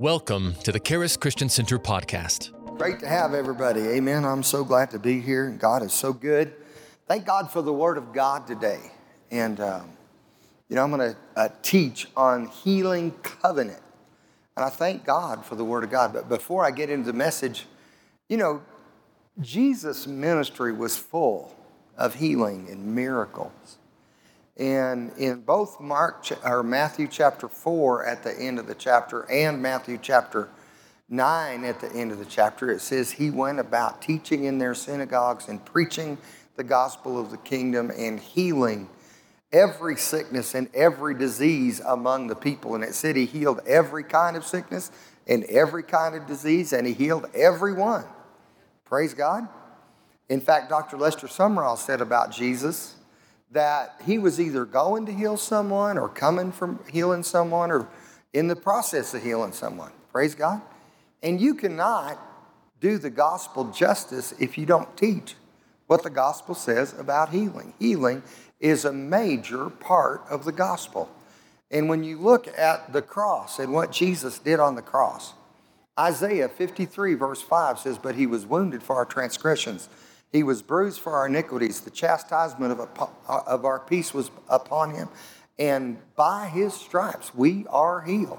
Welcome to the Charis Christian Center podcast. Great to have everybody. Amen. I'm so glad to be here. God is so good. Thank God for the Word of God today. And, I'm going to teach on healing covenant. And I thank God for the Word of God. But before I get into the message, Jesus' ministry was full of healing and miracles. And in both Matthew chapter 4 at the end of the chapter and Matthew chapter 9 at the end of the chapter, it says he went about teaching in their synagogues and preaching the gospel of the kingdom and healing every sickness and every disease among the people. And it said he healed every kind of sickness and every kind of disease, and he healed everyone. Praise God. In fact, Dr. Lester Sumrall said about Jesus that he was either going to heal someone or coming from healing someone or in the process of healing someone. Praise God. And you cannot do the gospel justice if you don't teach what the gospel says about healing. Healing is a major part of the gospel. And when you look at the cross and what Jesus did on the cross, Isaiah 53 verse 5 says, "But he was wounded for our transgressions. He was bruised for our iniquities. The chastisement of our peace was upon him. And by his stripes we are healed."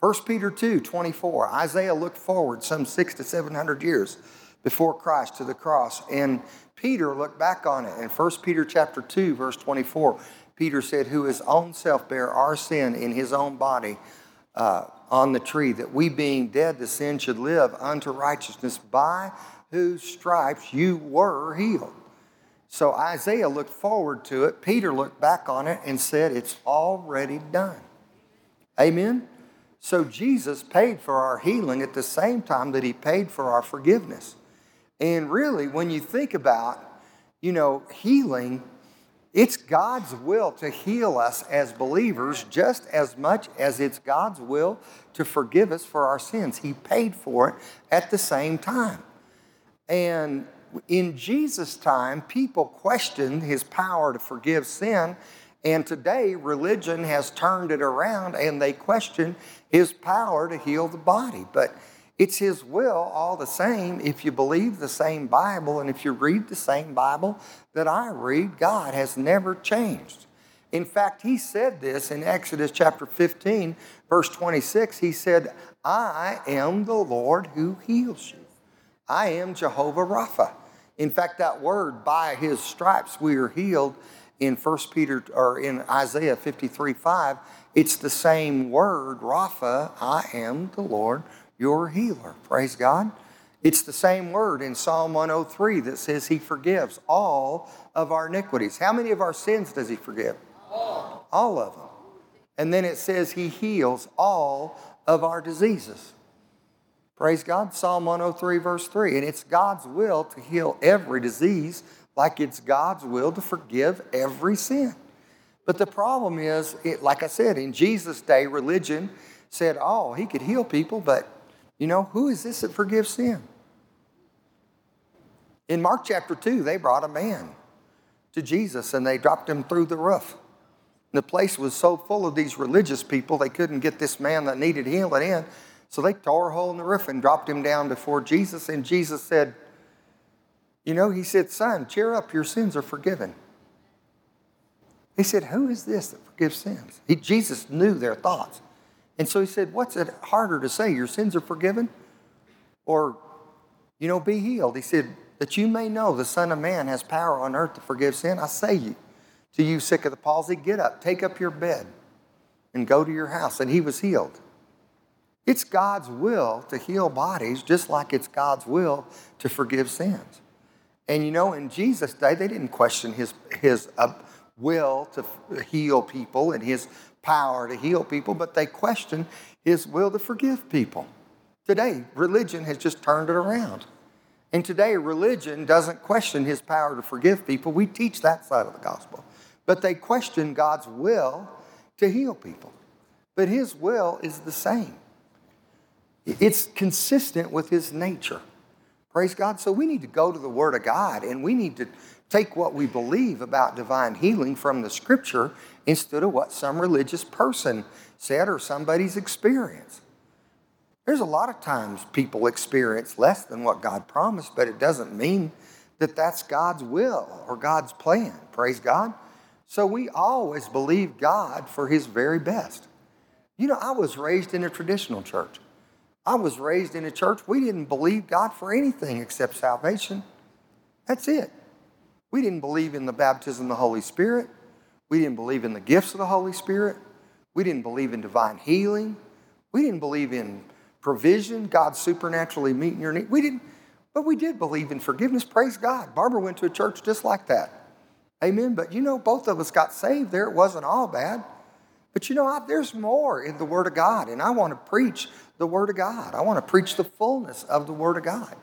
1 Peter 2:24, Isaiah looked forward some 600 to 700 years before Christ to the cross. And Peter looked back on it. In 1 Peter chapter 2, verse 24, Peter said, "Who his own self bare our sin in his own body on the tree, that we being dead to sin should live unto righteousness, by whose stripes you were healed." So Isaiah looked forward to it. Peter looked back on it and said, it's already done. Amen? So Jesus paid for our healing at the same time that he paid for our forgiveness. And really, when you think about, healing, it's God's will to heal us as believers just as much as it's God's will to forgive us for our sins. He paid for it at the same time. And in Jesus' time, people questioned his power to forgive sin. And today, religion has turned it around and they question his power to heal the body. But it's his will all the same if you believe the same Bible and if you read the same Bible that I read. God has never changed. In fact, he said this in Exodus chapter 15, verse 26. He said, "I am the Lord who heals you. I am Jehovah Rapha." In fact, that word, by his stripes we are healed, in 1 Peter or in Isaiah 53:5, it's the same word, Rapha, I am the Lord, your healer. Praise God. It's the same word in Psalm 103 that says he forgives all of our iniquities. How many of our sins does he forgive? All of them. And then it says he heals all of our diseases. Praise God. Psalm 103, verse 3. And it's God's will to heal every disease like it's God's will to forgive every sin. But the problem is, like I said, in Jesus' day, religion said, he could heal people, but, who is this that forgives sin? In Mark chapter 2, they brought a man to Jesus and they dropped him through the roof. The place was so full of these religious people, they couldn't get this man that needed healing in. So they tore a hole in the roof and dropped him down before Jesus. And Jesus said, he said, "Son, cheer up, your sins are forgiven." He said, "Who is this that forgives sins?" Jesus knew their thoughts. And so he said, "What's it harder to say, your sins are forgiven? Or, be healed?" He said, "That you may know the Son of Man has power on earth to forgive sin. I say to you sick of the palsy, get up, take up your bed, and go to your house." And he was healed. It's God's will to heal bodies just like it's God's will to forgive sins. And in Jesus' day, they didn't question his will to heal people and his power to heal people, but they questioned his will to forgive people. Today, religion has just turned it around. And today, religion doesn't question his power to forgive people. We teach that side of the gospel. But they question God's will to heal people. But his will is the same. It's consistent with his nature. Praise God. So we need to go to the Word of God and we need to take what we believe about divine healing from the Scripture instead of what some religious person said or somebody's experience. There's a lot of times people experience less than what God promised, but it doesn't mean that that's God's will or God's plan. Praise God. So we always believe God for His very best. You know, I was raised in a traditional church. I was raised in a church we didn't believe God for anything except salvation. That's it. We didn't believe in the baptism of the Holy Spirit. We didn't believe in the gifts of the Holy Spirit. We didn't believe in divine healing. We didn't believe in provision, God supernaturally meeting your need. We didn't, but we did believe in forgiveness. Praise God. Barbara went to a church just like that. Amen. But you know, both of us got saved there. It wasn't all bad. But you know, there's more in the Word of God, and I want to preach the Word of God. I want to preach the fullness of the Word of God.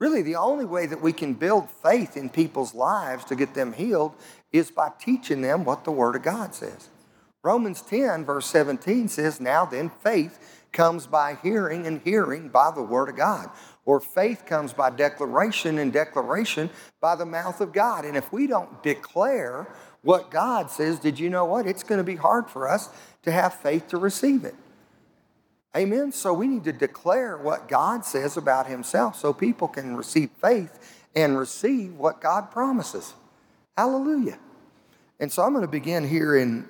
Really, the only way that we can build faith in people's lives to get them healed is by teaching them what the Word of God says. Romans 10, verse 17 says, "Now then, faith comes by hearing, and hearing by the Word of God." Or faith comes by declaration, and declaration by the mouth of God. And if we don't declare what God says, did you know what? It's going to be hard for us to have faith to receive it. Amen? So we need to declare what God says about Himself so people can receive faith and receive what God promises. Hallelujah. And so I'm going to begin here in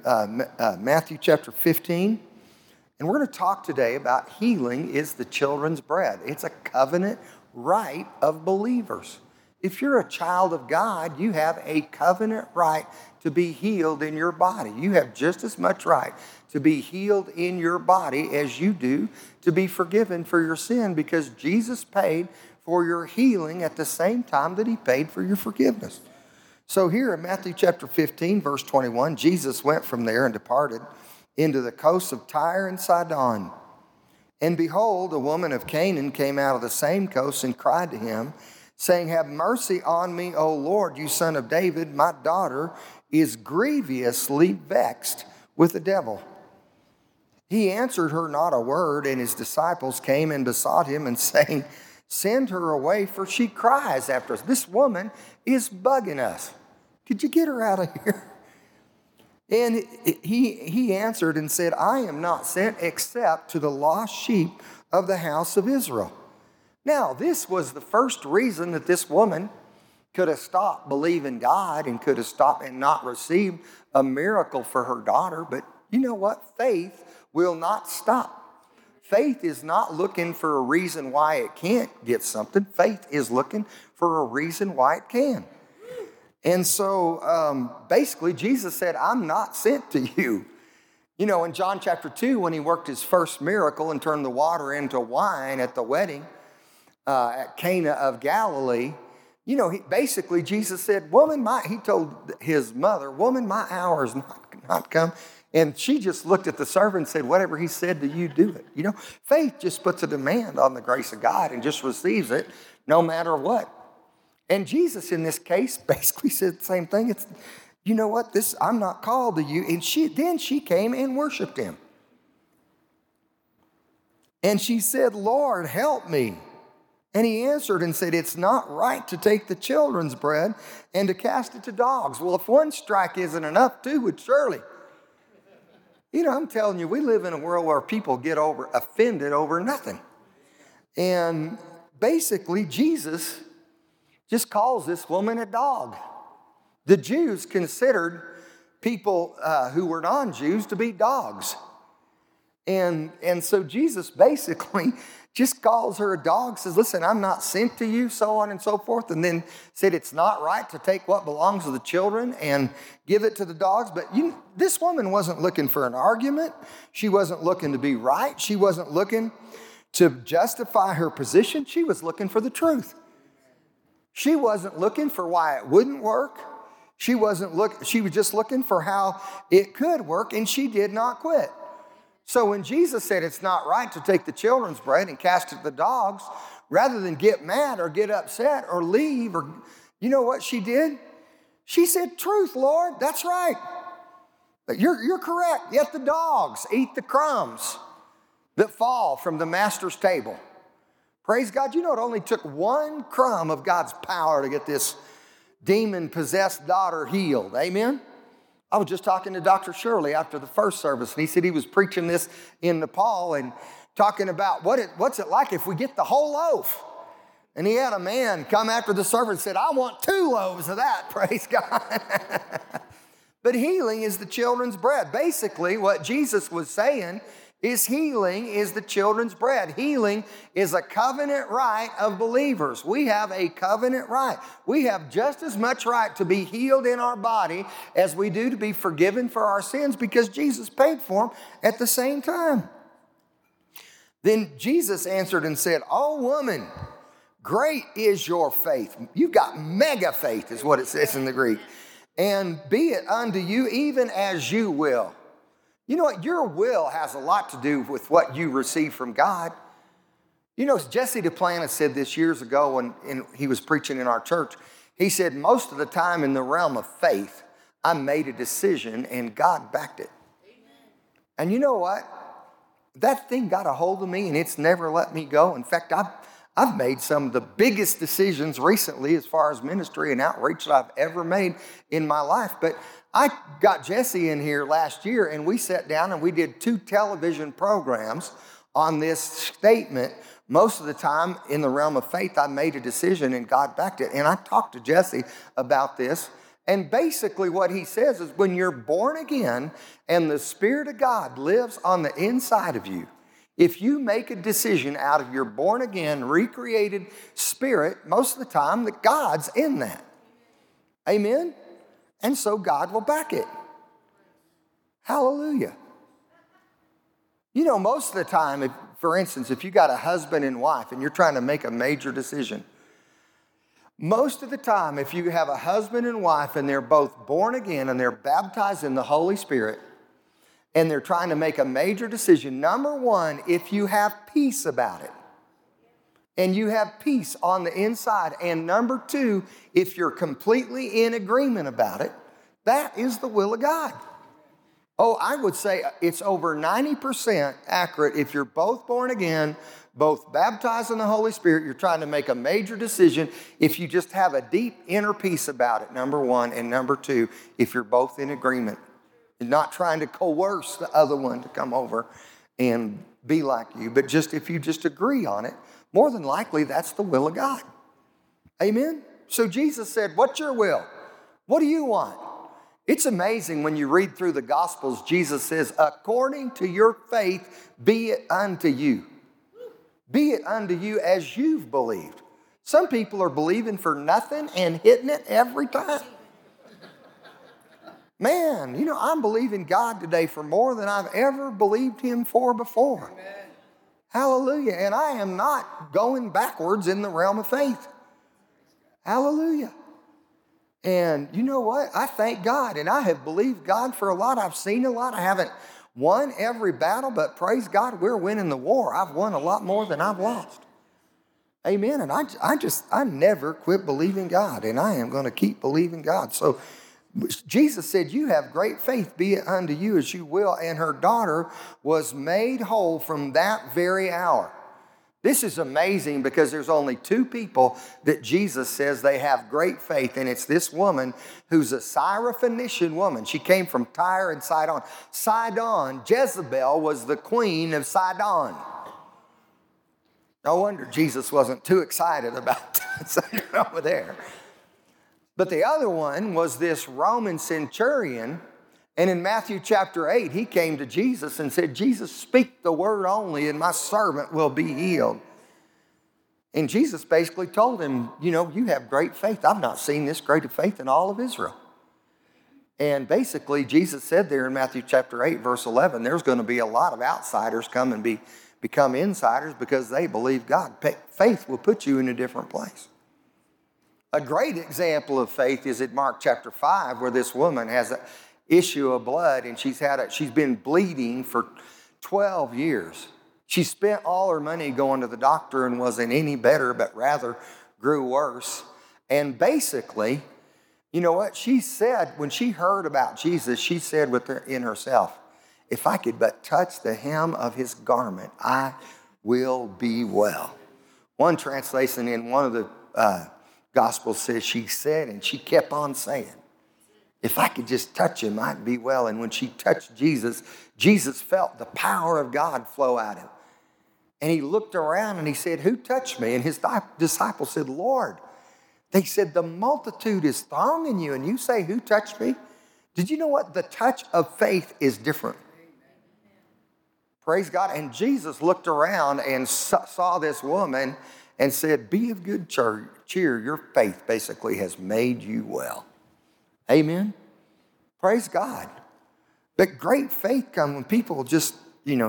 Matthew chapter 15. And we're going to talk today about healing is the children's bread. It's a covenant right of believers. If you're a child of God, you have a covenant right to be healed in your body. You have just as much right to be healed in your body as you do to be forgiven for your sin, because Jesus paid for your healing at the same time that He paid for your forgiveness. So here in Matthew chapter 15, verse 21, Jesus went from there and departed into the coasts of Tyre and Sidon. And behold, a woman of Canaan came out of the same coast and cried to Him, saying, "Have mercy on me, O Lord, you son of David. My daughter is grievously vexed with the devil." He answered her not a word, and His disciples came and besought Him, and saying, "Send her away, for she cries after us." This woman is bugging us. Could you get her out of here? And he answered and said, "I am not sent except to the lost sheep of the house of Israel." Now, this was the first reason that this woman could have stopped believing God and could have stopped and not received a miracle for her daughter. But you know what? Faith will not stop. Faith is not looking for a reason why it can't get something. Faith is looking for a reason why it can. And so, basically, Jesus said, "I'm not sent to you." You know, in John chapter 2, when He worked His first miracle and turned the water into wine at the wedding at Cana of Galilee, you know, basically Jesus said, he told His mother, "Woman, my hour is not come." And she just looked at the servant and said, "Whatever He said to you, do it." You know, faith just puts a demand on the grace of God and just receives it no matter what. And Jesus, in this case, basically said the same thing. It's, you know what? This, I'm not called to you. And she came and worshiped Him. And she said, "Lord, help me." And He answered and said, "It's not right to take the children's bread and to cast it to dogs." Well, if one strike isn't enough, two would surely. You know, I'm telling you, we live in a world where people get offended over nothing. And basically, Jesus just calls this woman a dog. The Jews considered people who were non-Jews to be dogs. And so Jesus basically just calls her a dog, says, "Listen, I'm not sent to you," so on and so forth, and then said it's not right to take what belongs to the children and give it to the dogs. But this woman wasn't looking for an argument. She wasn't looking to be right. She wasn't looking to justify her position. She was looking for the truth. She wasn't looking for why it wouldn't work. She was just looking for how it could work, and she did not quit. So when Jesus said it's not right to take the children's bread and cast it to the dogs, rather than get mad or get upset or leave, or you know what she did? She said, "Truth, Lord, that's right. You're correct. Yet the dogs eat the crumbs that fall from the master's table." Praise God. You know, it only took one crumb of God's power to get this demon-possessed daughter healed. Amen? I was just talking to Dr. Shirley after the first service, and he said he was preaching this in Nepal and talking about what's it like if we get the whole loaf. And he had a man come after the servant and said, I want 2 loaves of that, praise God. But healing is the children's bread. Basically, what Jesus was saying is healing is the children's bread. Healing is a covenant right of believers. We have a covenant right. We have just as much right to be healed in our body as we do to be forgiven for our sins because Jesus paid for them at the same time. Then Jesus answered and said, "O woman, great is your faith." You've got mega faith is what it says in the Greek. "And be it unto you even as you will." You know what? Your will has a lot to do with what you receive from God. You know, Jesse Duplantis said this years ago when he was preaching in our church. He said, most of the time in the realm of faith, I made a decision and God backed it. Amen. And you know what? That thing got a hold of me and it's never let me go. In fact, I've made some of the biggest decisions recently as far as ministry and outreach that I've ever made in my life. But I got Jesse in here last year, and we sat down and we did 2 television programs on this statement. Most of the time in the realm of faith, I made a decision and God backed it. And I talked to Jesse about this. And basically what he says is when you're born again and the Spirit of God lives on the inside of you, if you make a decision out of your born again, recreated spirit, most of the time that God's in that. Amen? And so God will back it. Hallelujah. You know, most of the time, for instance, if you got a husband and wife and you're trying to make a major decision, most of the time, if you have a husband and wife and they're both born again and they're baptized in the Holy Spirit and they're trying to make a major decision, number one, if you have peace about it, and you have peace on the inside. And number two, if you're completely in agreement about it, that is the will of God. Oh, I would say it's over 90% accurate if you're both born again, both baptized in the Holy Spirit, you're trying to make a major decision if you just have a deep inner peace about it, number one. And number two, if you're both in agreement and not trying to coerce the other one to come over and be like you, but just if you just agree on it, more than likely, that's the will of God. Amen? So Jesus said, what's your will? What do you want? It's amazing when you read through the Gospels, Jesus says, according to your faith, be it unto you. Be it unto you as you've believed. Some people are believing for nothing and hitting it every time. Man, you know, I'm believing God today for more than I've ever believed Him for before. Amen. Hallelujah. And I am not going backwards in the realm of faith. Hallelujah. And you know what? I thank God. And I have believed God for a lot. I've seen a lot. I haven't won every battle, but praise God, we're winning the war. I've won a lot more than I've lost. Amen. And I never quit believing God. And I am going to keep believing God. So Jesus said, you have great faith, be it unto you as you will. And her daughter was made whole from that very hour. This is amazing because there's only 2 people that Jesus says they have great faith. And it's this woman who's a Syrophoenician woman. She came from Tyre and Sidon. Sidon, Jezebel was the queen of Sidon. No wonder Jesus wasn't too excited about that over there. But the other one was this Roman centurion. And in Matthew chapter 8, he came to Jesus and said, Jesus, speak the word only and my servant will be healed. And Jesus basically told him, you know, you have great faith. I've not seen this great of faith in all of Israel. And basically Jesus said there in Matthew chapter 8, verse 11, there's going to be a lot of outsiders come and become insiders because they believe God. Faith will put you in a different place. A great example of faith is in Mark chapter 5 where this woman has an issue of blood and she's been bleeding for 12 years. She spent all her money going to the doctor and wasn't any better but rather grew worse. And basically, you know what? She said when she heard about Jesus, she said within herself, if I could but touch the hem of his garment, I will be well. One translation in one of the Gospel says she said, and she kept on saying, if I could just touch him, I'd be well. And when she touched Jesus, Jesus felt the power of God flow out of him. And he looked around and he said, who touched me? And his disciples said, Lord. They said, the multitude is thronging you, and you say, who touched me? Did you know what? The touch of faith is different. Praise God. And Jesus looked around and saw this woman and said, be of good cheer. Your faith basically has made you well. Amen. Praise God. But great faith comes when people just,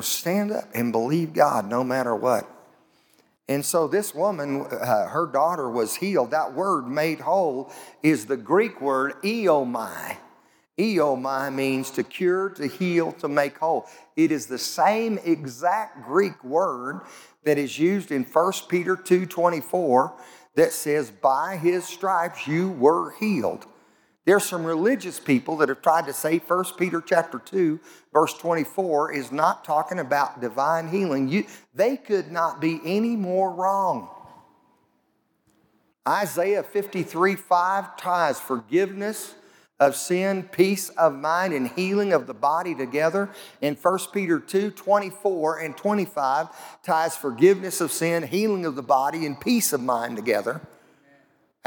stand up and believe God no matter what. And so this woman, her daughter was healed. That word made whole is the Greek word eomai. Eomai means to cure, to heal, to make whole. It is the same exact Greek word that is used in 1 Peter 2:24 that says, by his stripes you were healed. There's some religious people that have tried to say 1 Peter chapter 2, verse 24 is not talking about divine healing. They could not be any more wrong. Isaiah 53:5 ties forgiveness of sin, peace of mind, and healing of the body together. And 1 Peter 2:24 and 25 ties forgiveness of sin, healing of the body, and peace of mind together.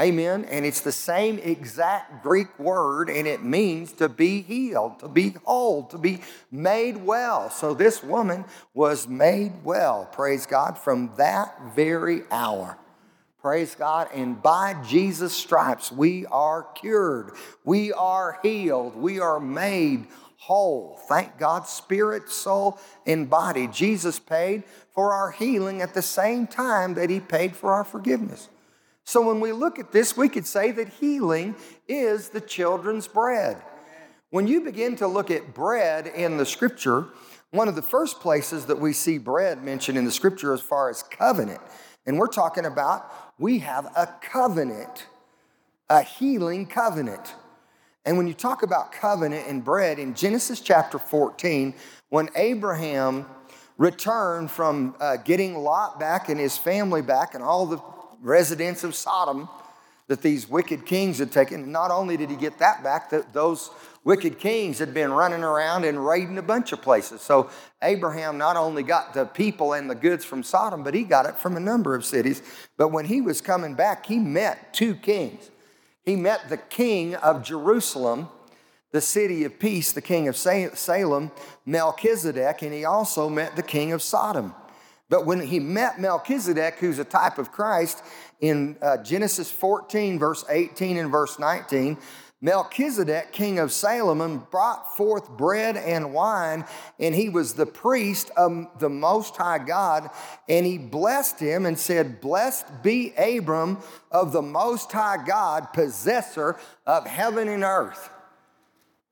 Amen. And it's the same exact Greek word, and it means to be healed, to be whole, to be made well. So this woman was made well, praise God, from that very hour. Praise God. And by Jesus' stripes, we are cured. We are healed. We are made whole. Thank God, spirit, soul, and body. Jesus paid for our healing at the same time that he paid for our forgiveness. So when we look at this, we could say that healing is the children's bread. When you begin to look at bread in the Scripture, one of the first places that we see bread mentioned in the Scripture as far as covenant. And we're talking about we have a covenant, a healing covenant. And when you talk about covenant and bread, in Genesis chapter 14, when Abraham returned from getting Lot back and his family back and all the residents of Sodom that these wicked kings had taken. Not only did he get that back, that those wicked kings had been running around and raiding a bunch of places. So Abraham not only got the people and the goods from Sodom, but he got it from a number of cities. But when he was coming back, he met two kings. He met the king of Jerusalem, the city of peace, the king of Salem, Melchizedek, and he also met the king of Sodom. But when he met Melchizedek, who's a type of Christ, in Genesis 14, verse 18 and verse 19, Melchizedek, king of Salem, brought forth bread and wine, and he was the priest of the Most High God, and he blessed him and said, blessed be Abram of the Most High God, possessor of heaven and earth.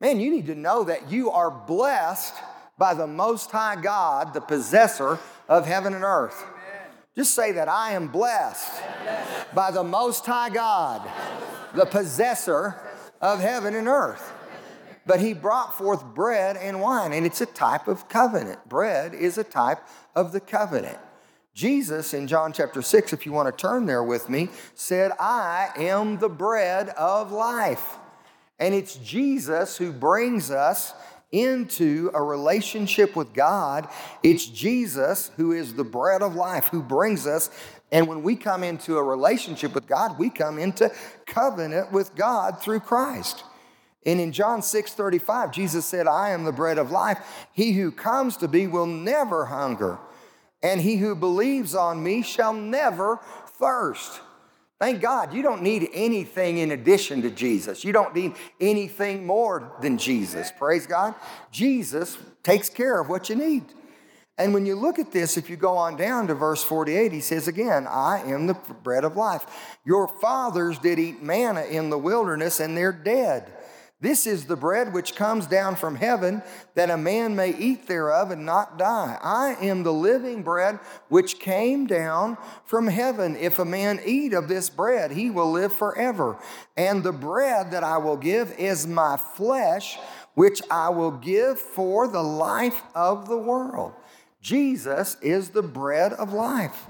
Man, you need to know that you are blessed by the Most High God, the possessor of heaven and earth. Amen. Just say that, I am blessed by the Most High God, the possessor of heaven and earth. But he brought forth bread and wine, and it's a type of covenant. Bread is a type of the covenant. Jesus, in John chapter 6, if you want to turn there with me, said, I am the bread of life. And it's Jesus who brings us into a relationship with God. It's Jesus who is the bread of life, who brings us. And when we come into a relationship with God, we come into covenant with God through Christ. And in John 6:35, Jesus said, I am the bread of life. He who comes to me will never hunger, and he who believes on me shall never thirst. Thank God, you don't need anything in addition to Jesus. You don't need anything more than Jesus. Praise God. Jesus takes care of what you need. And when you look at this, if you go on down to verse 48, he says again, I am the bread of life. Your fathers did eat manna in the wilderness, and they're dead. This is the bread which comes down from heaven, that a man may eat thereof and not die. I am the living bread which came down from heaven. If a man eat of this bread, he will live forever. And the bread that I will give is my flesh, which I will give for the life of the world. Jesus is the bread of life.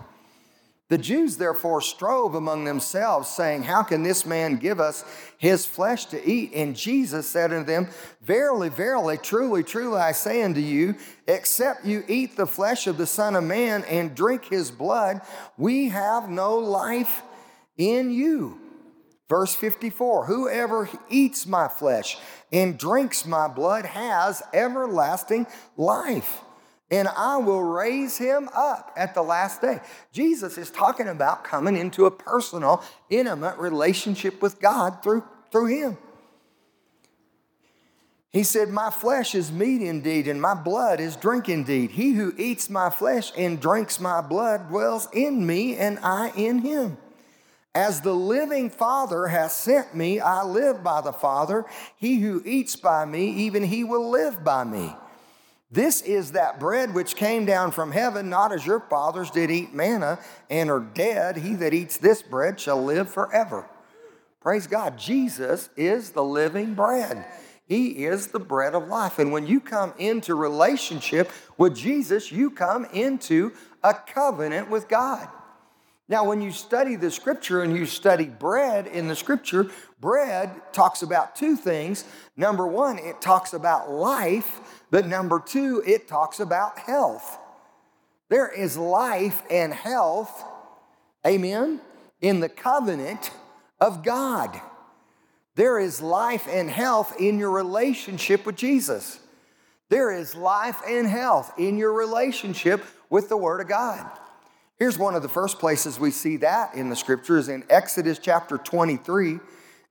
The Jews therefore strove among themselves, saying, "How can this man give us his flesh to eat?" And Jesus said unto them, "Verily, verily, truly, truly, I say unto you, except you eat the flesh of the Son of Man and drink his blood, we have no life in you." Verse 54, "Whoever eats my flesh and drinks my blood has everlasting life, and I will raise him up at the last day." Jesus is talking about coming into a personal, intimate relationship with God through him. He said, "My flesh is meat indeed, and my blood is drink indeed. He who eats my flesh and drinks my blood dwells in me, and I in him. As the living Father has sent me, I live by the Father. He who eats by me, even he will live by me. This is that bread which came down from heaven, not as your fathers did eat manna and are dead. He that eats this bread shall live forever." Praise God. Jesus is the living bread. He is the bread of life. And when you come into relationship with Jesus, you come into a covenant with God. Now, when you study the Scripture and you study bread in the Scripture, bread talks about two things. Number one, it talks about life, but number two, it talks about health. There is life and health, amen, in the covenant of God. There is life and health in your relationship with Jesus. There is life and health in your relationship with the Word of God. Here's one of the first places we see that in the Scriptures in Exodus chapter 23.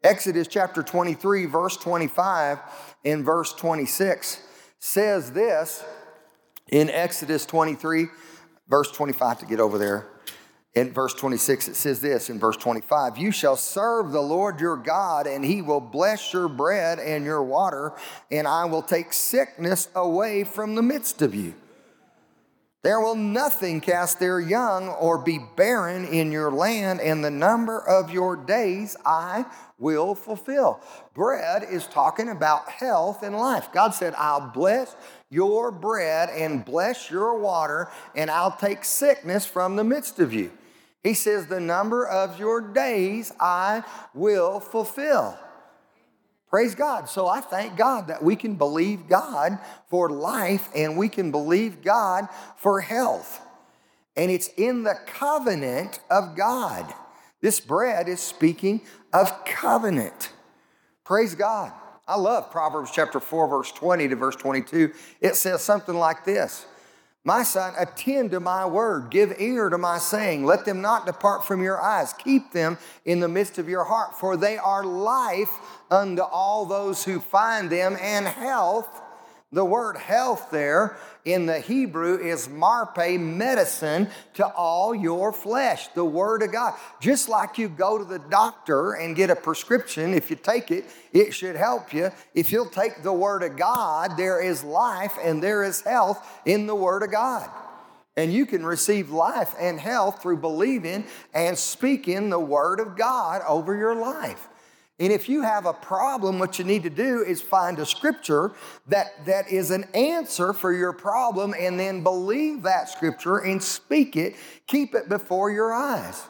Exodus chapter 23, verse 25 and verse 26 says this in Exodus 23, verse 25 to get over there. In verse 26, it says this in verse 25, "You shall serve the Lord your God, and he will bless your bread and your water, and I will take sickness away from the midst of you. There will nothing cast their young or be barren in your land, and the number of your days I will fulfill." Bread is talking about health and life. God said, "I'll bless your bread and bless your water, and I'll take sickness from the midst of you." He says, "The number of your days I will fulfill." Praise God. So I thank God that we can believe God for life and we can believe God for health. And it's in the covenant of God. This bread is speaking of covenant. Praise God. I love Proverbs chapter 4, verse 20 to verse 22. It says something like this. "My son, attend to my word. Give ear to my saying. Let them not depart from your eyes. Keep them in the midst of your heart, for they are life unto all those who find them, and health." The word health there in the Hebrew is marpe, medicine to all your flesh, the Word of God. Just like you go to the doctor and get a prescription, if you take it, it should help you. If you'll take the Word of God, there is life and there is health in the Word of God. And you can receive life and health through believing and speaking the Word of God over your life. And if you have a problem, what you need to do is find a scripture that is an answer for your problem, and then believe that scripture and speak it, keep it before your eyes.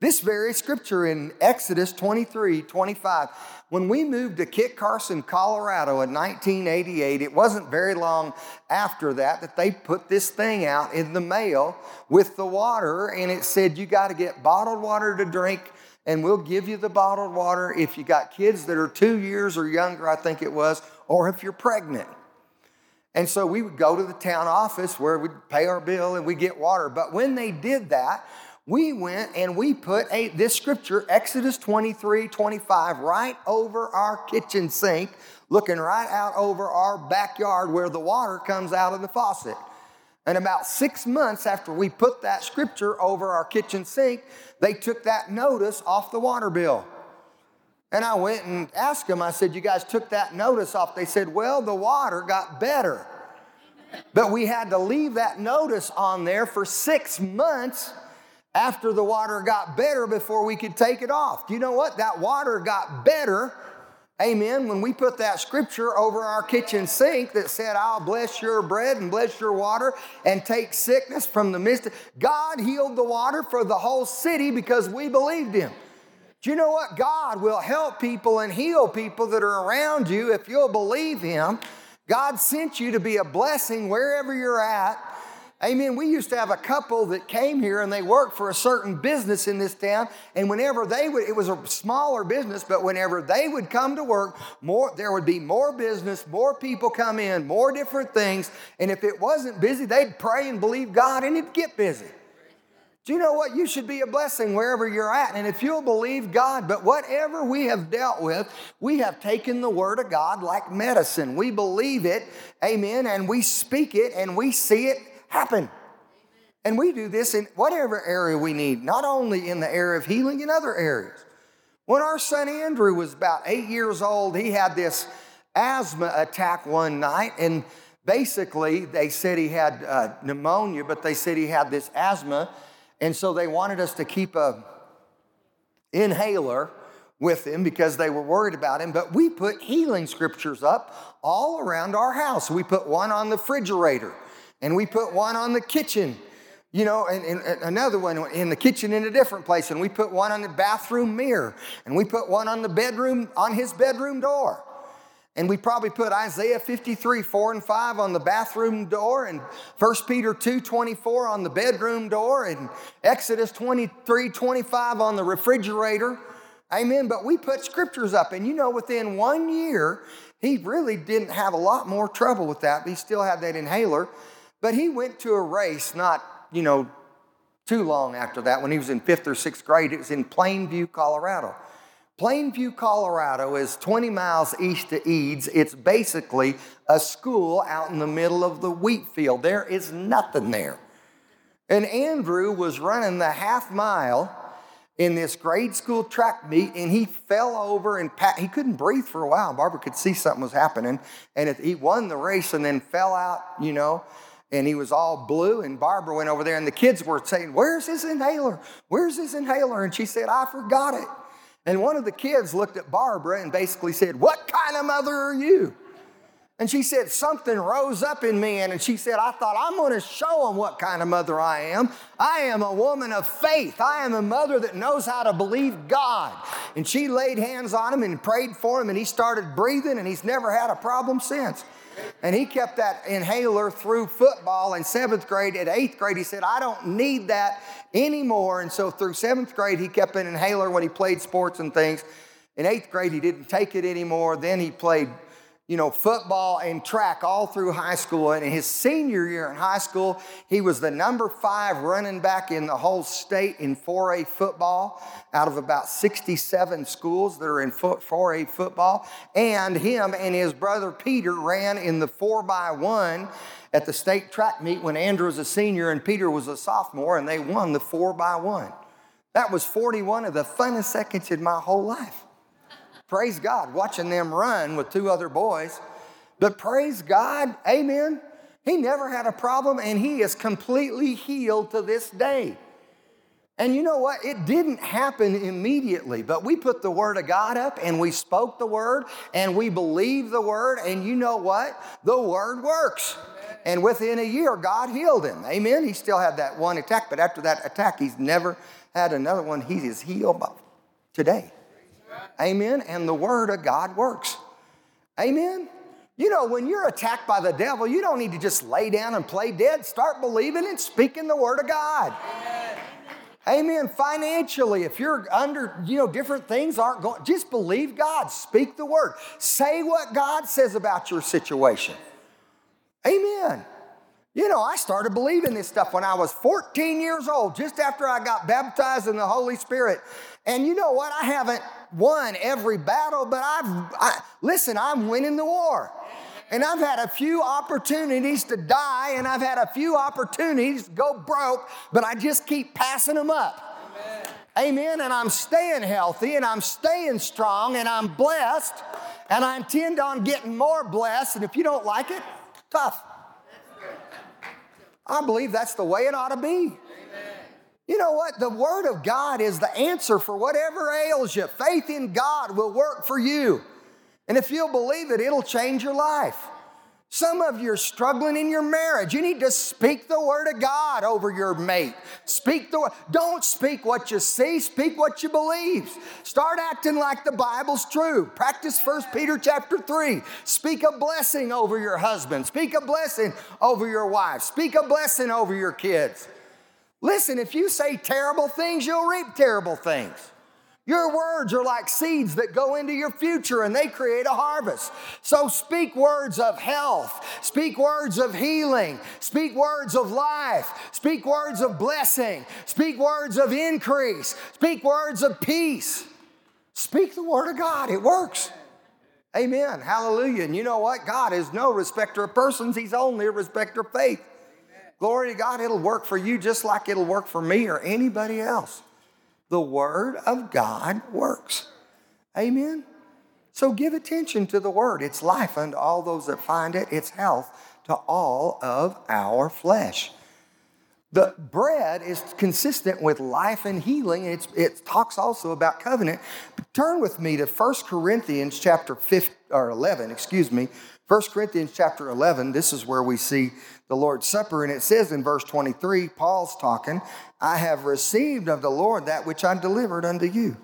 This very scripture in Exodus 23, 25. When we moved to Kit Carson, Colorado in 1988, it wasn't very long after that they put this thing out in the mail with the water, and it said, "You got to get bottled water to drink, and we'll give you the bottled water if you got kids that are 2 years or younger," I think it was, "or if you're pregnant." And so we would go to the town office where we'd pay our bill and we'd get water. But when they did that, we went and we put this scripture, Exodus 23, 25, right over our kitchen sink, looking right out over our backyard where the water comes out of the faucet. And about 6 months after we put that scripture over our kitchen sink, they took that notice off the water bill. And I went and asked them, I said, "You guys took that notice off." They said, "Well, the water got better, but we had to leave that notice on there for 6 months after the water got better before we could take it off." Do you know what? That water got better Amen. When we put that scripture over our kitchen sink that said, I'll bless your bread and bless your water and take sickness from the midst. God healed the water for the whole city because we believed him. Do you know what? God will help people and heal people that are around you if you'll believe him. God sent you to be a blessing wherever you're at. Amen. We used to have a couple that came here and they worked for a certain business in this town. And whenever they would, it was a smaller business, but whenever they would come to work, there would be more business, more people come in, more different things. And if it wasn't busy, they'd pray and believe God and it'd get busy. Do you know what? You should be a blessing wherever you're at. And if you'll believe God, but whatever we have dealt with, we have taken the word of God like medicine. We believe it. Amen. And we speak it and we see it happen. And we do this in whatever area we need, not only in the area of healing, in other areas. When our son Andrew was about 8 years old, he had this asthma attack one night, and basically they said he had pneumonia, but they said he had this asthma, and so they wanted us to keep an inhaler with him because they were worried about him. But we put healing scriptures up all around our house. We put one on the refrigerator. And we put one on the kitchen, you know, and another one in the kitchen in a different place. And we put one on the bathroom mirror. And we put one on the bedroom, on his bedroom door. And we probably put Isaiah 53, 4 and 5 on the bathroom door, and 1 Peter 2, 24 on the bedroom door, and Exodus 23, 25 on the refrigerator. Amen. But we put scriptures up. And you know, within 1 year, he really didn't have a lot more trouble with that. But he still had that inhaler. But he went to a race not, you know, too long after that. When he was in 5th or 6th grade, it was in Plainview, Colorado. Plainview, Colorado is 20 miles east of Eads. It's basically a school out in the middle of the wheat field. There is nothing there. And Andrew was running the half mile in this grade school track meet, and he fell over and he couldn't breathe for a while. Barbara could see something was happening. And he won the race and then fell out, you know. And he was all blue, and Barbara went over there, and the kids were saying, where's his inhaler? Where's his inhaler? And she said, I forgot it. And one of the kids looked at Barbara and basically said, what kind of mother are you? And she said, something rose up in me, and she said, I thought, I'm going to show them what kind of mother I am. I am a woman of faith. I am a mother that knows how to believe God. And she laid hands on him and prayed for him, and he started breathing, and he's never had a problem since. And he kept that inhaler through football in 7th grade. At 8th grade, he said, I don't need that anymore. And so through 7th grade, he kept an inhaler when he played sports and things. In 8th grade, he didn't take it anymore. Then he played, you know, football and track all through high school. And in his senior year in high school, he was the number 5 running back in the whole state in 4A football out of about 67 schools that are in 4A football. And him and his brother Peter ran in the 4x1 at the state track meet when Andrew was a senior and Peter was a sophomore, and they won the 4x1. That was 41 of the funnest seconds in my whole life. Praise God, watching them run with 2 other boys. But praise God, amen, he never had a problem, and he is completely healed to this day. And you know what? It didn't happen immediately, but we put the word of God up, and we spoke the word, and we believed the word, and you know what? The word works. Amen. And within a year, God healed him. Amen? He still had that one attack, but after that attack, he's never had another one. He is healed today. Amen. And the word of God works. Amen. You know, when you're attacked by the devil, you don't need to just lay down and play dead. Start believing and speaking the word of God. Amen. Amen. Financially, if you're under, you know, different things aren't going, just believe God. Speak the word. Say what God says about your situation. Amen. You know, I started believing this stuff when I was 14 years old, just after I got baptized in the Holy Spirit. And you know what? I haven't won every battle, but I'm winning the war. And I've had a few opportunities to die, and I've had a few opportunities to go broke, but I just keep passing them up. Amen. Amen. And I'm staying healthy, and I'm staying strong, and I'm blessed, and I intend on getting more blessed. And if you don't like it, tough. I believe that's the way it ought to be. Amen. You know what? The word of God is the answer for whatever ails you. Faith in God will work for you. And if you'll believe it, it'll change your life. Some of you are struggling in your marriage. You need to speak the word of God over your mate. Don't speak what you see. Speak what you believe. Start acting like the Bible's true. Practice 1 Peter chapter 3. Speak a blessing over your husband. Speak a blessing over your wife. Speak a blessing over your kids. Listen, if you say terrible things, you'll reap terrible things. Your words are like seeds that go into your future and they create a harvest. So speak words of health. Speak words of healing. Speak words of life. Speak words of blessing. Speak words of increase. Speak words of peace. Speak the word of God. It works. Amen. Hallelujah. And you know what? God is no respecter of persons. He's only a respecter of faith. Amen. Glory to God. It'll work for you just like it'll work for me or anybody else. The Word of God works. Amen? So give attention to the Word. It's life unto all those that find it. It's health to all of our flesh. The bread is consistent with life and healing. It talks also about covenant. But turn with me to 1 Corinthians chapter 11. 1 Corinthians chapter 11, this is where we see the Lord's Supper. And it says in verse 23, Paul's talking, I have received of the Lord that which I delivered unto you.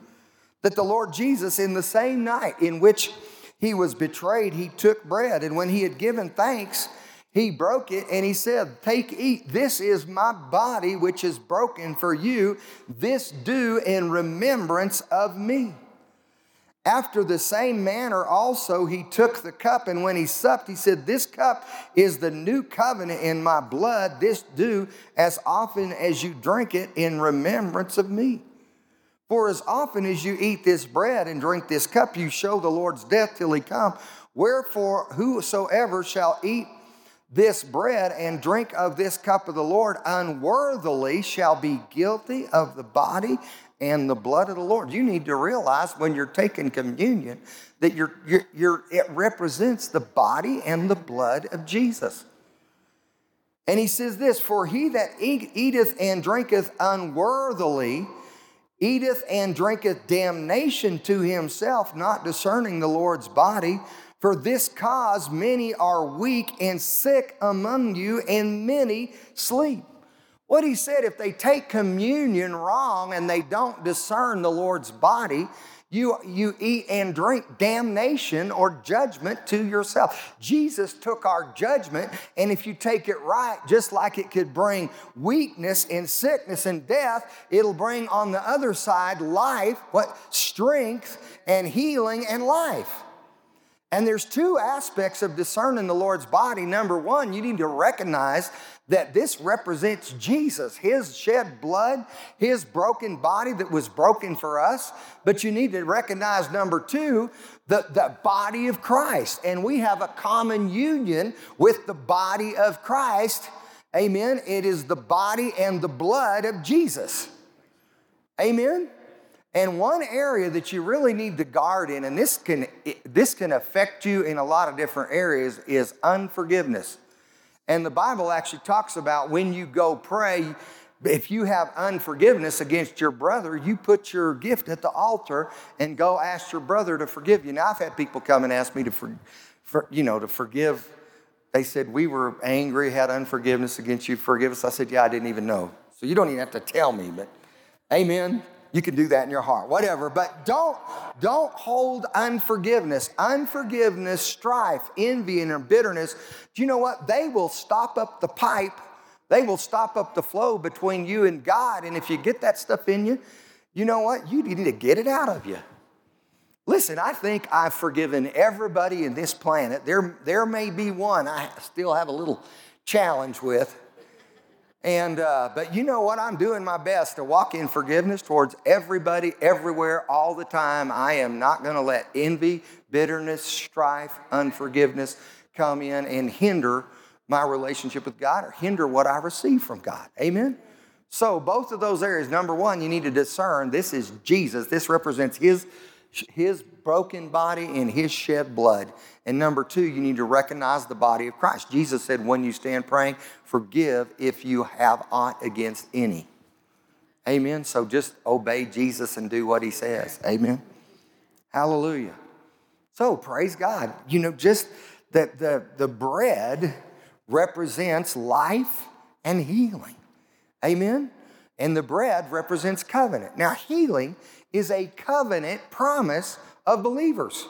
That the Lord Jesus in the same night in which he was betrayed, he took bread. And when he had given thanks, he broke it and he said, Take, eat. This is my body which is broken for you. This do in remembrance of me. After the same manner also he took the cup, and when he supped, he said, This cup is the new covenant in my blood. This do as often as you drink it in remembrance of me. For as often as you eat this bread and drink this cup, you show the Lord's death till he come. Wherefore, whosoever shall eat this bread and drink of this cup of the Lord unworthily shall be guilty of the body and the blood of the Lord. You need to realize when you're taking communion that it represents the body and the blood of Jesus. And he says this, For he that eateth and drinketh unworthily, eateth and drinketh damnation to himself, not discerning the Lord's body. For this cause many are weak and sick among you, and many sleep. What he said, if they take communion wrong and they don't discern the Lord's body, you eat and drink damnation or judgment to yourself. Jesus took our judgment, and if you take it right, just like it could bring weakness and sickness and death, it'll bring on the other side life, strength and healing and life. And there's two aspects of discerning the Lord's body. Number one, you need to recognize that this represents Jesus, his shed blood, his broken body that was broken for us. But you need to recognize, number two, the body of Christ. And we have a common union with the body of Christ. Amen. It is the body and the blood of Jesus. Amen. And one area that you really need to guard in, and this can affect you in a lot of different areas, is unforgiveness. And the Bible actually talks about when you go pray, if you have unforgiveness against your brother, you put your gift at the altar and go ask your brother to forgive you. Now, I've had people come and ask me to forgive. They said, we were angry, had unforgiveness against you, forgive us. I said, yeah, I didn't even know. So you don't even have to tell me, but amen. You can do that in your heart, whatever. But don't hold unforgiveness. Unforgiveness, strife, envy, and bitterness, do you know what? They will stop up the pipe. They will stop up the flow between you and God. And if you get that stuff in you, you know what? You need to get it out of you. Listen, I think I've forgiven everybody in this planet. There may be one I still have a little challenge with. And but you know what? I'm doing my best to walk in forgiveness towards everybody, everywhere, all the time. I am not going to let envy, bitterness, strife, unforgiveness come in and hinder my relationship with God or hinder what I receive from God. Amen? So both of those areas, number one, you need to discern this is Jesus. This represents his broken body and his shed blood. And number two, you need to recognize the body of Christ. Jesus said, when you stand praying, forgive if you have aught against any. Amen. So just obey Jesus and do what he says. Amen. Hallelujah. So praise God. You know, just that the bread represents life and healing. Amen? And the bread represents covenant. Now, healing is a covenant promise of believers.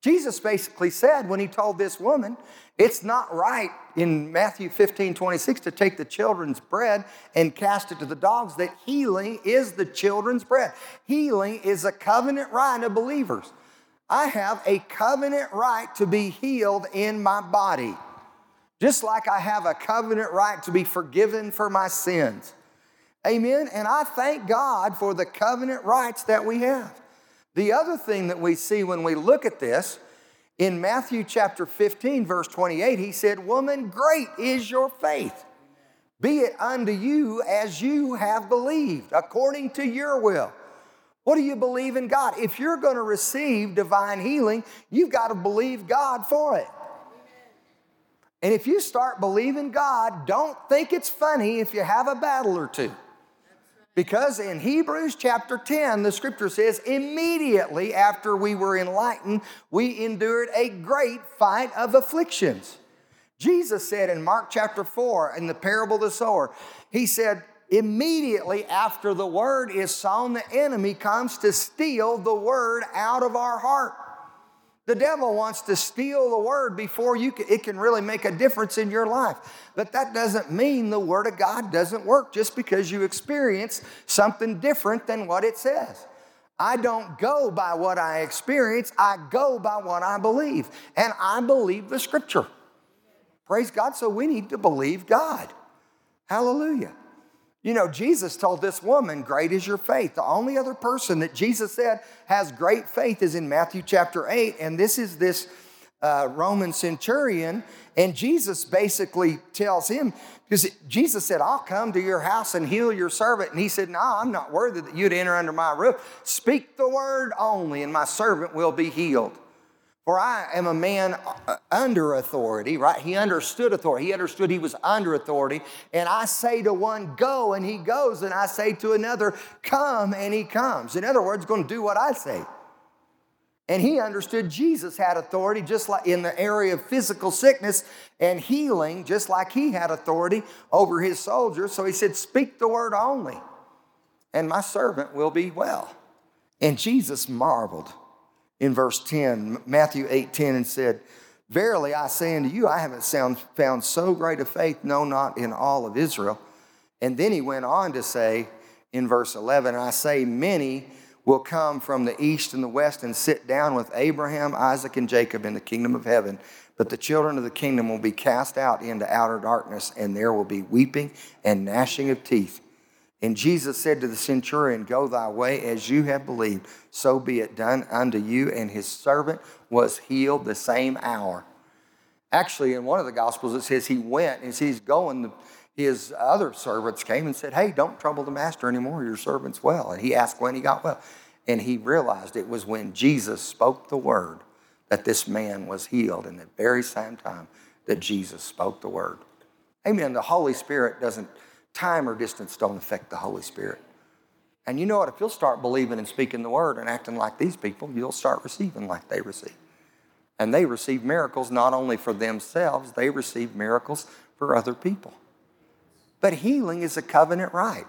Jesus basically said when he told this woman, it's not right in Matthew 15:26 to take the children's bread and cast it to the dogs, that healing is the children's bread. Healing is a covenant right of believers. I have a covenant right to be healed in my body, just like I have a covenant right to be forgiven for my sins. Amen? And I thank God for the covenant rights that we have. The other thing that we see when we look at this, in Matthew chapter 15, verse 28, he said, "Woman, great is your faith. Be it unto you as you have believed, according to your will." What do you believe in God? If you're going to receive divine healing, you've got to believe God for it. And if you start believing God, don't think it's funny if you have a battle or two. Because in Hebrews chapter 10, the scripture says, immediately after we were enlightened, we endured a great fight of afflictions. Jesus said in Mark chapter 4, in the parable of the sower, he said, immediately after the word is sown, the enemy comes to steal the word out of our heart. The devil wants to steal the word before it can really make a difference in your life. But that doesn't mean the word of God doesn't work just because you experience something different than what it says. I don't go by what I experience. I go by what I believe. And I believe the scripture. Praise God. So we need to believe God. Hallelujah. You know, Jesus told this woman, great is your faith. The only other person that Jesus said has great faith is in Matthew chapter 8. And this is this Roman centurion. And Jesus basically tells him, because Jesus said, I'll come to your house and heal your servant. And he said, no, I'm not worthy that you'd enter under my roof. Speak the word only and my servant will be healed. For I am a man under authority, right? He understood authority. He understood he was under authority. And I say to one, go, and he goes. And I say to another, come, and he comes. In other words, going to do what I say. And he understood Jesus had authority just like in the area of physical sickness and healing, just like he had authority over his soldiers. So he said, speak the word only, and my servant will be well. And Jesus marveled. In verse 10, Matthew 8:10, and said, verily I say unto you, I haven't found so great a faith, no, not in all of Israel. And then he went on to say in verse 11, I say many will come from the east and the west and sit down with Abraham, Isaac, and Jacob in the kingdom of heaven. But the children of the kingdom will be cast out into outer darkness, and there will be weeping and gnashing of teeth. And Jesus said to the centurion, go thy way as you have believed, so be it done unto you. And his servant was healed the same hour. Actually, in one of the Gospels, it says he went. As he's going, his other servants came and said, hey, don't trouble the master anymore. Your servant's well. And he asked when he got well. And he realized it was when Jesus spoke the word that this man was healed in the very same time that Jesus spoke the word. Amen. The Holy Spirit doesn't... Time or distance don't affect the Holy Spirit. And you know what? If you'll start believing and speaking the word and acting like these people, you'll start receiving like they receive. And they receive miracles not only for themselves, they receive miracles for other people. But healing is a covenant right.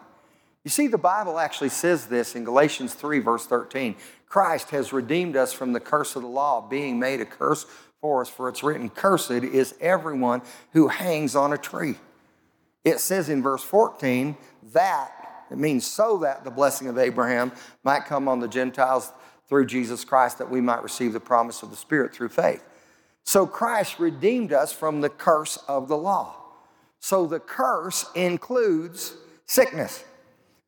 You see, the Bible actually says this in Galatians 3, verse 13. Christ has redeemed us from the curse of the law, being made a curse for us, for it's written, cursed is everyone who hangs on a tree. It says in verse 14, that, it means so that the blessing of Abraham might come on the Gentiles through Jesus Christ, that we might receive the promise of the Spirit through faith. So Christ redeemed us from the curse of the law. So the curse includes sickness.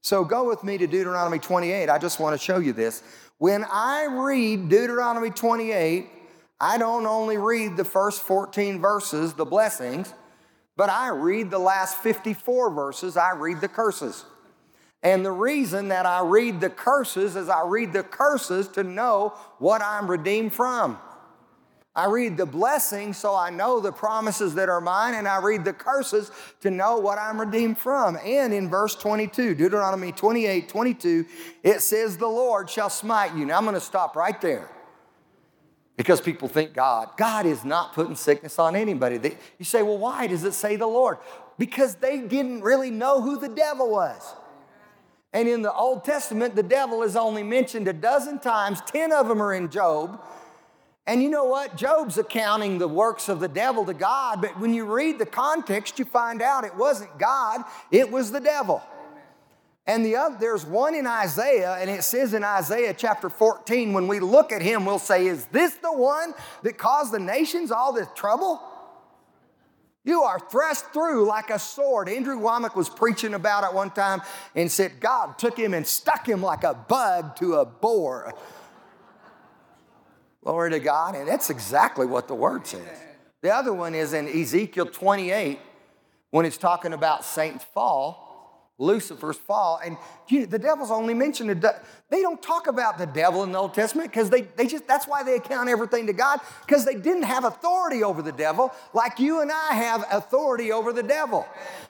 So go with me to Deuteronomy 28. I just want to show you this. When I read Deuteronomy 28, I don't only read the first 14 verses, the blessings, but I read the last 54 verses, I read the curses. And the reason that I read the curses is I read the curses to know what I'm redeemed from. I read the blessings so I know the promises that are mine, and I read the curses to know what I'm redeemed from. And in verse 22, Deuteronomy 28, 22, it says, the Lord shall smite you. Now I'm going to stop right there. because people think God. God is not putting sickness on anybody. You say, well, why does it say the Lord? Because they didn't really know who the devil was. And in the Old Testament, the devil is only mentioned a dozen times. 10 of them are in Job. And you know what? Job's accounting the works of the devil to God. But when you read the context, you find out it wasn't God. It was the devil. And the other, there's one in Isaiah, and it says in Isaiah chapter 14, when we look at him, we'll say, is this the one that caused the nations all this trouble? You are thrust through like a sword. Andrew Womack was preaching about it one time and said, God took him and stuck him like a bug to a boar. Glory to God. And that's exactly what the Word says. The other one is in Ezekiel 28, when it's talking about Satan's fall. Lucifer's fall, and the devil's only mentioned. They don't talk about the devil in the Old Testament because they just, that's why they account everything to God, because they didn't have authority over the devil like you and I have authority over the devil.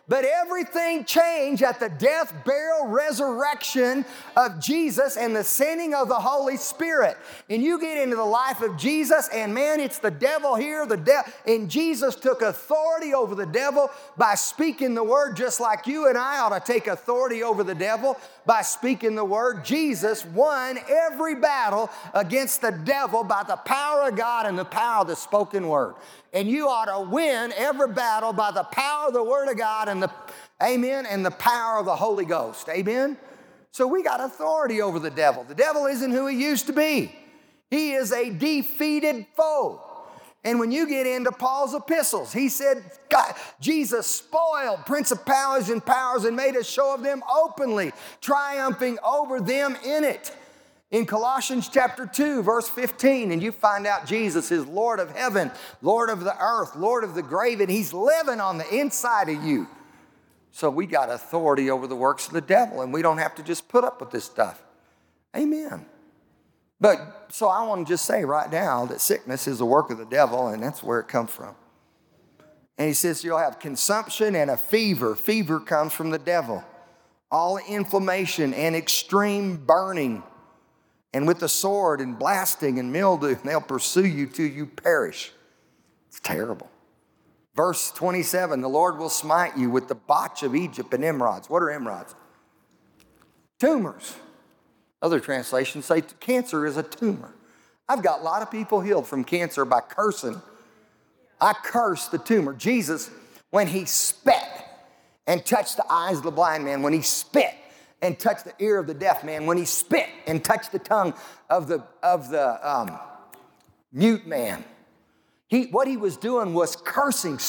But everything changed at the death, burial, resurrection of Jesus and the sending of the Holy Spirit. And you get into the life of Jesus, and man, it's the devil here. And Jesus took authority over the devil by speaking the word, just like you and I ought to take authority over the devil by speaking the word. Jesus won every battle against the devil by the power of God and the power of the spoken word. And you ought to win every battle by the power of the Word of God and the power of the Holy Ghost. Amen? So we got authority over the devil. The devil isn't who he used to be. He is a defeated foe. And when you get into Paul's epistles, he said, God, Jesus spoiled principalities and powers and made a show of them openly, triumphing over them in it. In Colossians chapter 2, verse 15, and you find out Jesus is Lord of heaven, Lord of the earth, Lord of the grave, and he's living on the inside of you. So we got authority over the works of the devil, and we don't have to just put up with this stuff. Amen. But so I want to just say right now that sickness is the work of the devil, and that's where it comes from. And he says you'll have consumption and a fever. Fever comes from the devil. All inflammation and extreme burning. And with the sword and blasting and mildew, they'll pursue you till you perish. It's terrible. Verse 27, the Lord will smite you with the botch of Egypt and emrods. What are emrods? Tumors. Other translations say cancer is a tumor. I've got a lot of people healed from cancer by cursing. I curse the tumor. Jesus, when he spit and touched the eyes of the blind man, when he spit and touched the ear of the deaf man, when he spit and touched the tongue of the mute man, what he was doing was cursing.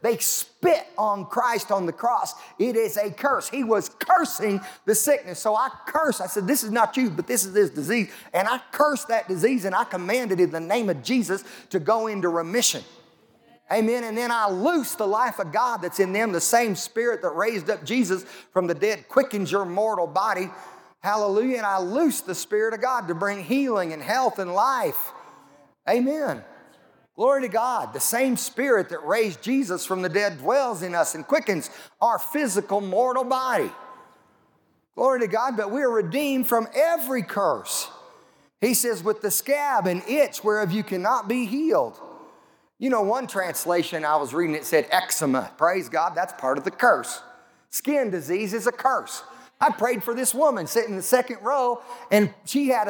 They spit on Christ on the cross. It is a curse. He was cursing the sickness. So I curse. I said, this is not you, but this is this disease. And I cursed that disease, and I commanded in the name of Jesus to go into remission. Amen. And then I loose the life of God that's in them. The same spirit that raised up Jesus from the dead quickens your mortal body. Hallelujah. And I loose the Spirit of God to bring healing and health and life. Amen. Glory to God. The same Spirit that raised Jesus from the dead dwells in us and quickens our physical mortal body. Glory to God. But we are redeemed from every curse. He says, with the scab and itch whereof you cannot be healed. You know, one translation I was reading, it said eczema. Praise God, that's part of the curse. Skin disease is a curse. I prayed for this woman sitting in the second row, and she had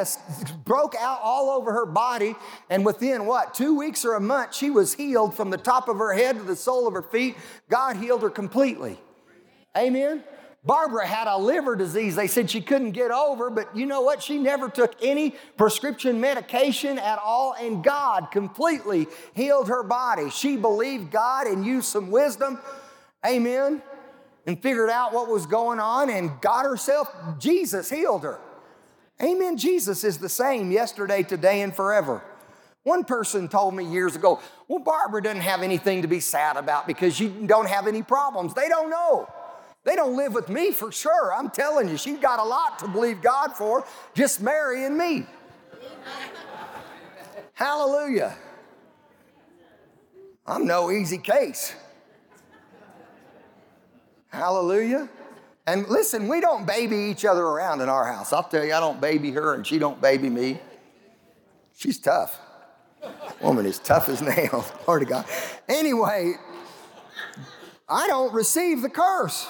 broke out all over her body, and within, 2 weeks or a month, she was healed from the top of her head to the sole of her feet. God healed her completely. Amen? Barbara had a liver disease they said she couldn't get over, but you know what? She never took any prescription medication at all, and God completely healed her body. She believed God and used some wisdom, amen, and figured out what was going on and got herself, Jesus healed her. Amen. Jesus is the same yesterday, today, and forever. One person told me years ago, well, Barbara doesn't have anything to be sad about because you don't have any problems. They don't know. They don't live with me for sure. I'm telling you, she's got a lot to believe God for just marrying me. Hallelujah. I'm no easy case. Hallelujah. And listen, we don't baby each other around in our house. I'll tell you, I don't baby her and she don't baby me. She's tough. Woman is tough as nails. Glory to God. Anyway, I don't receive the curse.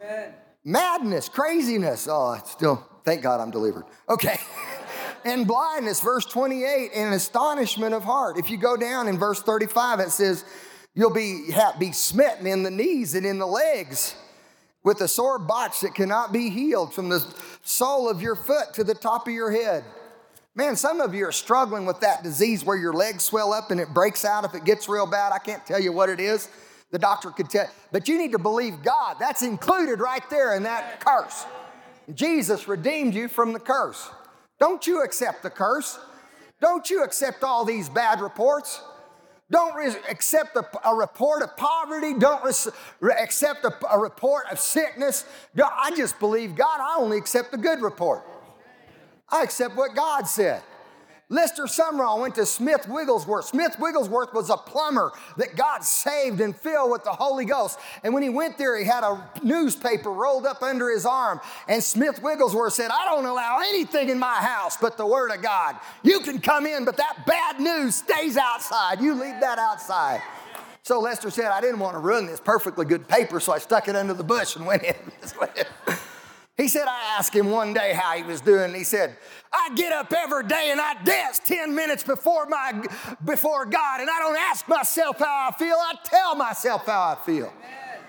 Amen. Madness, craziness. Oh, I still, thank God I'm delivered. Okay. And blindness, verse 28, and astonishment of heart. If you go down in verse 35, it says, you'll be smitten in the knees and in the legs with a sore botch that cannot be healed, from the sole of your foot to the top of your head. Man, some of you are struggling with that disease where your legs swell up and it breaks out if it gets real bad. I can't tell you what it is. The doctor could tell. But you need to believe God. That's included right there in that curse. Jesus redeemed you from the curse. Don't you accept the curse. Don't you accept all these bad reports. Don't accept a report of poverty. Don't accept a report of sickness. I just believe God. I only accept the good report. I accept what God said. Lester Sumrall went to Smith Wigglesworth. Smith Wigglesworth was a plumber that God saved and filled with the Holy Ghost. And when he went there, he had a newspaper rolled up under his arm. And Smith Wigglesworth said, I don't allow anything in my house but the Word of God. You can come in, but that bad news stays outside. You leave that outside. So Lester said, I didn't want to ruin this perfectly good paper, so I stuck it under the bush and went in. He said, I asked him one day how he was doing. He said, I get up every day and I dance 10 minutes before God, and I don't ask myself how I feel. I tell myself how I feel. Amen.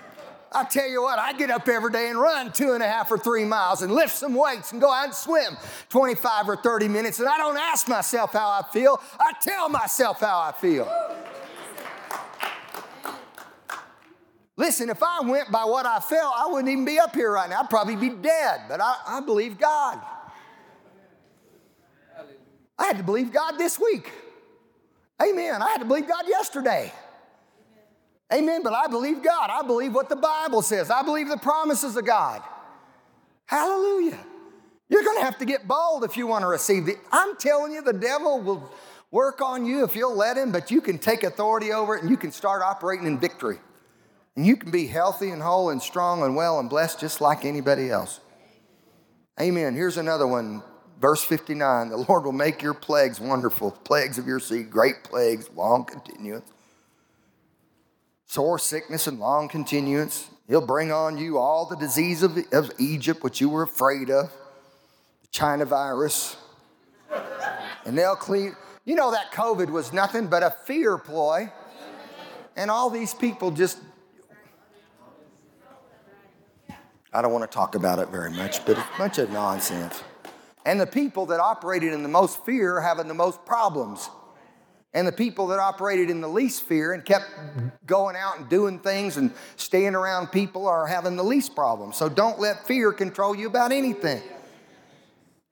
I tell you what, I get up every day and run 2.5 or 3 miles and lift some weights and go out and swim 25 or 30 minutes, and I don't ask myself how I feel. I tell myself how I feel. Listen, if I went by what I felt, I wouldn't even be up here right now. I'd probably be dead, but I believe God. I had to believe God this week. Amen. I had to believe God yesterday. Amen, but I believe God. I believe what the Bible says. I believe the promises of God. Hallelujah. You're going to have to get bold if you want to receive it. I'm telling you, the devil will work on you if you'll let him, but you can take authority over it and you can start operating in victory. And you can be healthy and whole and strong and well and blessed just like anybody else. Amen. Here's another one. Verse 59, the Lord will make your plagues wonderful, plagues of your seed, great plagues, long continuance, sore sickness and long continuance. He'll bring on you all the disease of Egypt, which you were afraid of, the China virus. And they'll clean. You know that COVID was nothing but a fear ploy. And all these people just... I don't want to talk about it very much, but it's a bunch of nonsense. And the people that operated in the most fear are having the most problems. And the people that operated in the least fear and kept going out and doing things and staying around people are having the least problems. So don't let fear control you about anything.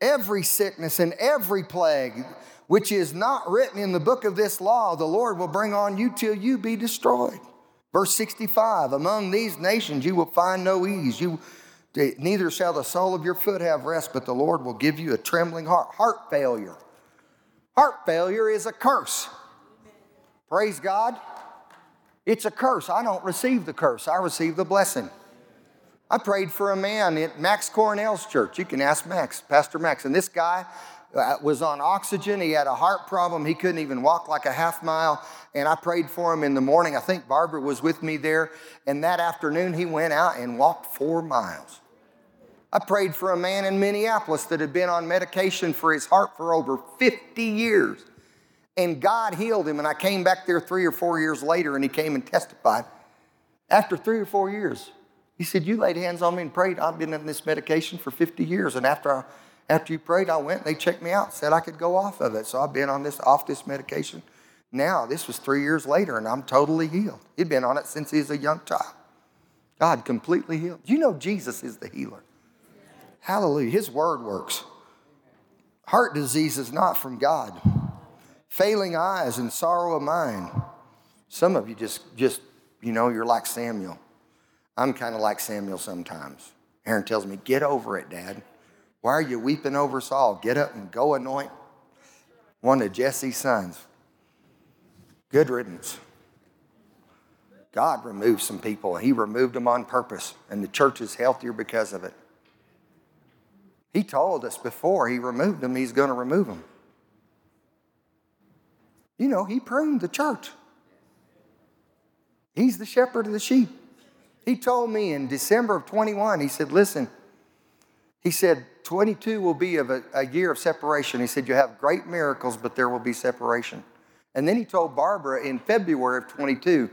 Every sickness and every plague, which is not written in the book of this law, the Lord will bring on you till you be destroyed. Verse 65, among these nations you will find no ease. Neither shall the sole of your foot have rest, but the Lord will give you a trembling heart. Heart failure. Heart failure is a curse. Praise God. It's a curse. I don't receive the curse. I receive the blessing. I prayed for a man at Max Cornell's church. You can ask Max, Pastor Max. And this guy was on oxygen. He had a heart problem. He couldn't even walk like a half mile. And I prayed for him in the morning. I think Barbara was with me there. And that afternoon, he went out and walked 4 miles. I prayed for a man in Minneapolis that had been on medication for his heart for over 50 years. And God healed him. And I came back there 3 or 4 years later, and he came and testified. After 3 or 4 years, he said, you laid hands on me and prayed. I've been on this medication for 50 years. And After you prayed, I went, and they checked me out, said I could go off of it. So I've been on off this medication. Now, this was 3 years later, and I'm totally healed. He'd been on it since he was a young child. God completely healed. You know Jesus is the healer. Hallelujah. His word works. Heart disease is not from God. Failing eyes and sorrow of mind. Some of you just you know, you're like Samuel. I'm kind of like Samuel sometimes. Aaron tells me, get over it, Dad. Why are you weeping over Saul? Get up and go anoint one of Jesse's sons. Good riddance. God removed some people. He removed them on purpose, and the church is healthier because of it. He told us before he removed them, he's going to remove them. You know, he pruned the church. He's the shepherd of the sheep. He told me in December of 21, he said, listen, he said, 22 will be of a year of separation. He said, you'll have great miracles, but there will be separation. And then he told Barbara in February of 22,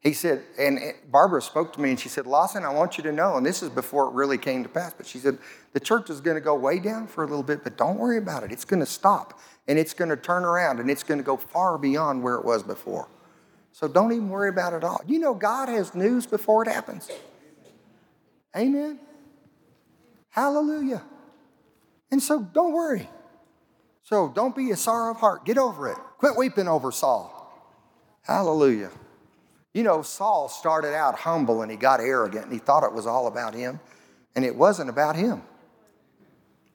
he said, and Barbara spoke to me and she said, Lawson, I want you to know, and this is before it really came to pass, but she said, the church is going to go way down for a little bit, but don't worry about it. It's going to stop and it's going to turn around and it's going to go far beyond where it was before. So don't even worry about it all. You know, God has news before it happens. Amen. Hallelujah. And so don't worry. So don't be a sorrow of heart. Get over it. Quit weeping over Saul. Hallelujah. You know, Saul started out humble and he got arrogant and he thought it was all about him. And it wasn't about him.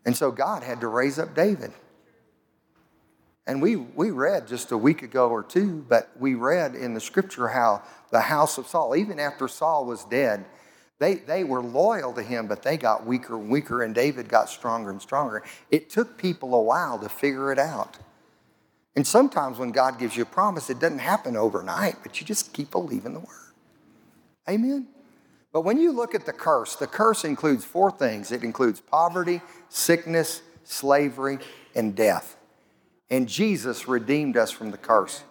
And so God had to raise up David. And we read just a week ago or two, but we read in the scripture how the house of Saul, even after Saul was dead, they were loyal to him, but they got weaker and weaker, and David got stronger and stronger. It took people a while to figure it out. And sometimes when God gives you a promise, it doesn't happen overnight, but you just keep believing the word. Amen? But when you look at the curse includes four things. It includes poverty, sickness, slavery, and death. And Jesus redeemed us from the curse.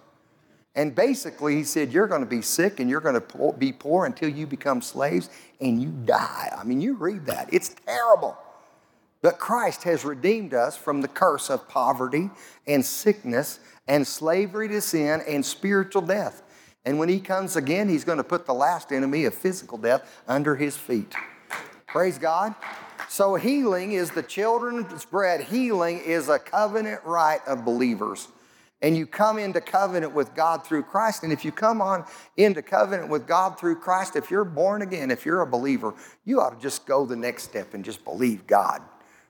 And basically, he said, you're going to be sick and you're going to be poor until you become slaves and you die. I mean, you read that. It's terrible. But Christ has redeemed us from the curse of poverty and sickness and slavery to sin and spiritual death. And when he comes again, he's going to put the last enemy of physical death under his feet. Praise God. So healing is the children's bread. Healing is a covenant right of believers. And you come into covenant with God through Christ. And if you come on into covenant with God through Christ, if you're born again, if you're a believer, you ought to just go the next step and just believe God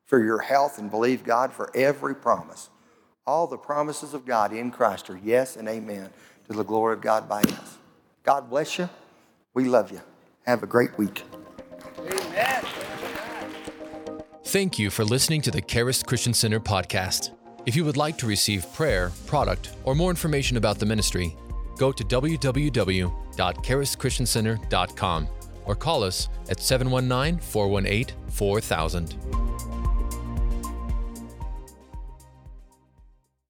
for your health and believe God for every promise. All the promises of God in Christ are yes and amen to the glory of God by us. God bless you. We love you. Have a great week. Amen. Thank you for listening to the Charis Christian Center podcast. If you would like to receive prayer, product, or more information about the ministry, go to www.charischristiancenter.com or call us at 719-418-4000.